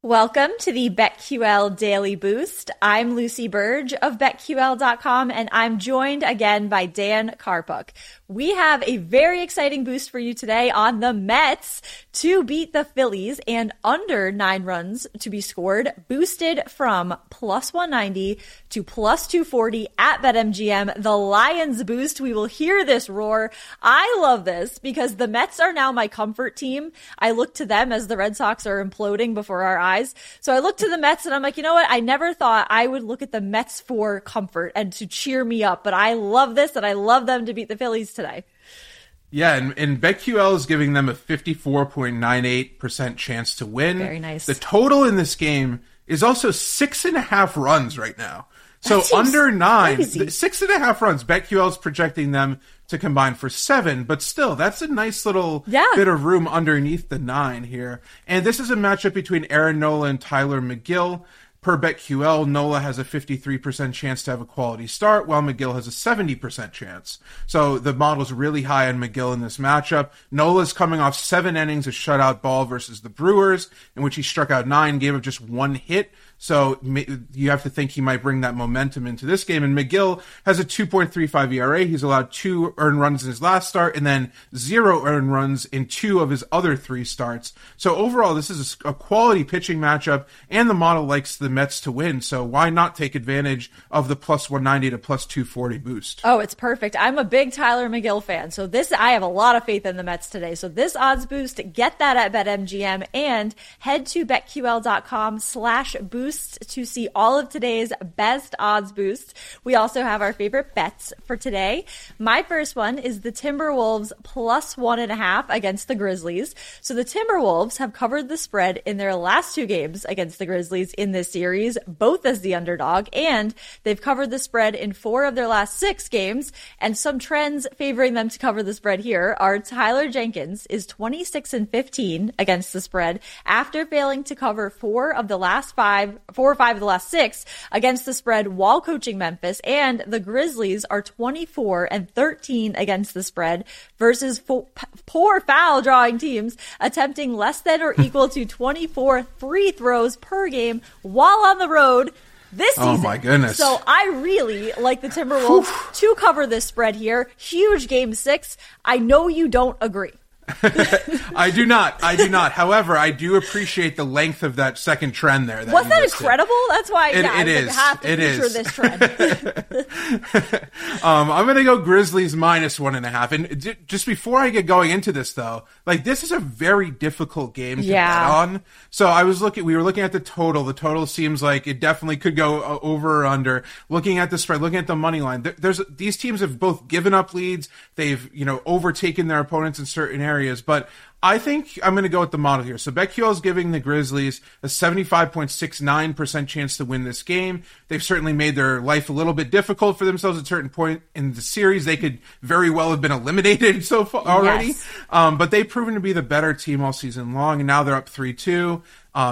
Welcome to the BetQL Daily Boost. I'm Lucy Burge of BetQL.com, and I'm joined again by Dan Karpuk. We have a very exciting boost for you today on the Mets to beat the Phillies and under 9 runs to be scored, boosted from plus 190 to plus 240 at BetMGM. The Lions boost. We will hear this roar. I love this because the Mets are now my comfort team. I look to them as the Red Sox are imploding before our eyes. So I look to the Mets and I'm like, you know what? I never thought I would look at the Mets for comfort and to cheer me up, but I love this and I love them to beat the Phillies today. Yeah, and BetQL is giving them a 54.98% chance to win. Very nice. The total in this game is also 6.5 runs right now. So under 9, crazy. 6.5 runs. BetQL is projecting them to combine for 7, but still, that's a nice little bit of room underneath the 9 here. And this is a matchup between Aaron Nola and Tylor Megill. Per BetQL, Nola has a 53% chance to have a quality start, while Megill has a 70% chance. So the model's really high on Megill in this matchup. Nola's coming off 7 innings of shutout ball versus the Brewers, in which he struck out 9, gave up just 1 hit. So you have to think he might bring that momentum into this game. And Megill has a 2.35 ERA. He's allowed 2 earned runs in his last start and then 0 earned runs in 2 of his other 3 starts. So overall, this is a quality pitching matchup, and the model likes the Mets to win. So why not take advantage of the plus 190 to plus 240 boost? Oh, it's perfect. I'm a big Tylor Megill fan. So I have a lot of faith in the Mets today. So this odds boost, get that at BetMGM and head to BetQL.com/boost. To see all of today's best odds boosts. We also have our favorite bets for today. My first one is the Timberwolves plus 1.5 against the Grizzlies. So the Timberwolves have covered the spread in their last 2 games against the Grizzlies in this series, both as the underdog, and they've covered the spread in 4 of their last 6 games. And some trends favoring them to cover the spread here are Tyler Jenkins is 26-15 against the spread after failing to cover 4 or 5 of the last 6 against the spread while coaching Memphis, and the Grizzlies are 24-13 against the spread versus poor foul drawing teams attempting less than or equal to 24 free throws per game while on the road this season. Oh my goodness. So I really like the Timberwolves to cover this spread here. Huge game 6. I know you don't agree. I do not. However, I do appreciate the length of that second trend there. Wasn't that incredible? That's why I have to feature this trend. I'm going to go Grizzlies minus 1.5. And just before I get going into this, though, like, this is a very difficult game to bet on. So we were looking at the total. The total seems like it definitely could go over or under. Looking at the spread, looking at the money line, these teams have both given up leads. They've, overtaken their opponents in certain areas, but I think I'm going to go with the model here. So BetQL is giving the Grizzlies a 75.69% chance to win this game. They've certainly made their life a little bit difficult for themselves at a certain point in the series. They could very well have been eliminated so far already, but they've proven to be the better team all season long, and now they're up 3-2.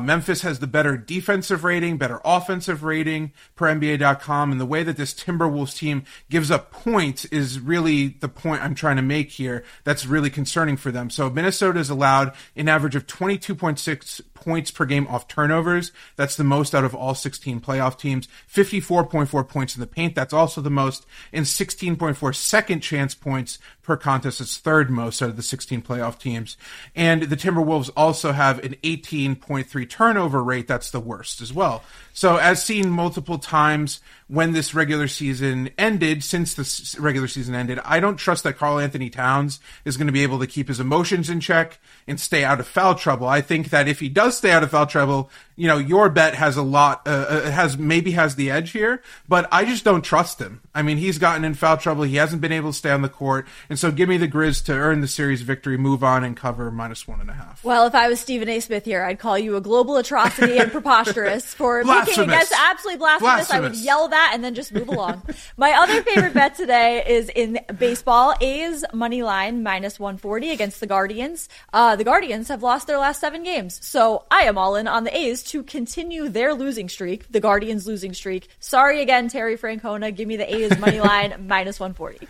Memphis has the better defensive rating, better offensive rating per NBA.com. And the way that this Timberwolves team gives up points is really the point I'm trying to make here. That's really concerning for them. So Minnesota is allowed an average of 22.6 points per game off turnovers. That's the most out of all 16 playoff teams. 54.4 points in the paint. That's also the most. And 16.4 second chance points per contest. It's third most out of the 16 playoff teams. And the Timberwolves also have an 18.3 turnover rate. That's the worst as well. So as seen multiple times when this regular season ended, since the regular season ended, I don't trust that Karl-Anthony Towns is going to be able to keep his emotions in check and stay out of foul trouble. I think that if he does stay out of foul trouble, you know, your bet has a lot, has the edge here, but I just don't trust him. I mean, he's gotten in foul trouble. He hasn't been able to stay on the court. And so give me the Grizz to earn the series victory, move on and cover -1.5. Well, if I was Stephen A. Smith here, I'd call you a global atrocity and preposterous for picking against absolutely blasphemous. I would yell that and then just move along. My other favorite bet today is in baseball. A's money line -140 against the Guardians. The Guardians have lost their last 7 games. So I am all in on the A's to continue their losing streak, the Guardians' losing streak. Sorry again, Terry Francona. Give me the A's money line -140.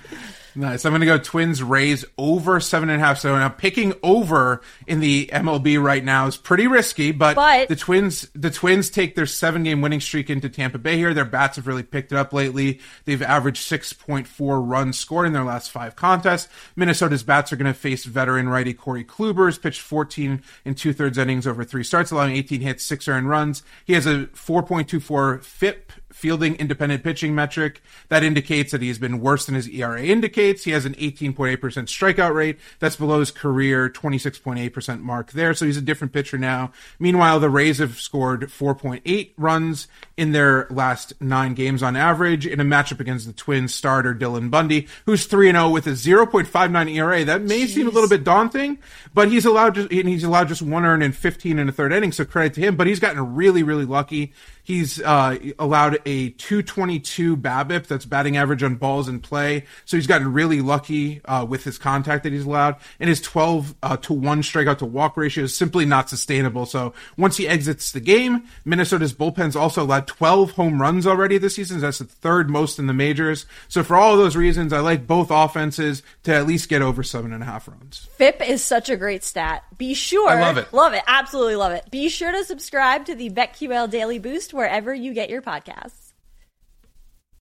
Nice. I'm going to go Twins Rays over 7.5. So now picking over in the MLB right now is pretty risky, but the Twins take their 7-game winning streak into Tampa Bay here. Their bats have really picked it up lately. They've averaged 6.4 runs scored in their last 5 contests. Minnesota's bats are going to face veteran righty Corey Kluber, who's pitched 14 2/3 innings over 3 starts, allowing 18 hits, 6 earned runs. He has a 4.24 FIP, fielding independent pitching metric, that indicates that he has been worse than his ERA indicates. He has an 18.8% strikeout rate. That's below his career 26.8% mark there. So he's a different pitcher now. Meanwhile, the Rays have scored 4.8 runs in their last 9 games on average in a matchup against the Twins starter Dylan Bundy, who's 3-0 with a 0.59 ERA. That may seem a little bit daunting, but he's allowed just 1 earned in 15 1/3 innings. So credit to him, but he's gotten really, really lucky. He's allowed a 222 BABIP, that's batting average on balls in play. So he's gotten really lucky with his contact that he's allowed. And his 12 to 1 strikeout to walk ratio is simply not sustainable. So once he exits the game, Minnesota's bullpen's also allowed 12 home runs already this season. That's the third most in the majors. So for all those reasons, I like both offenses to at least get over 7.5 runs. FIP is such a great stat. Be sure. I love it. Love it. Absolutely love it. Be sure to subscribe to the BetQL Daily Boost wherever you get your podcast.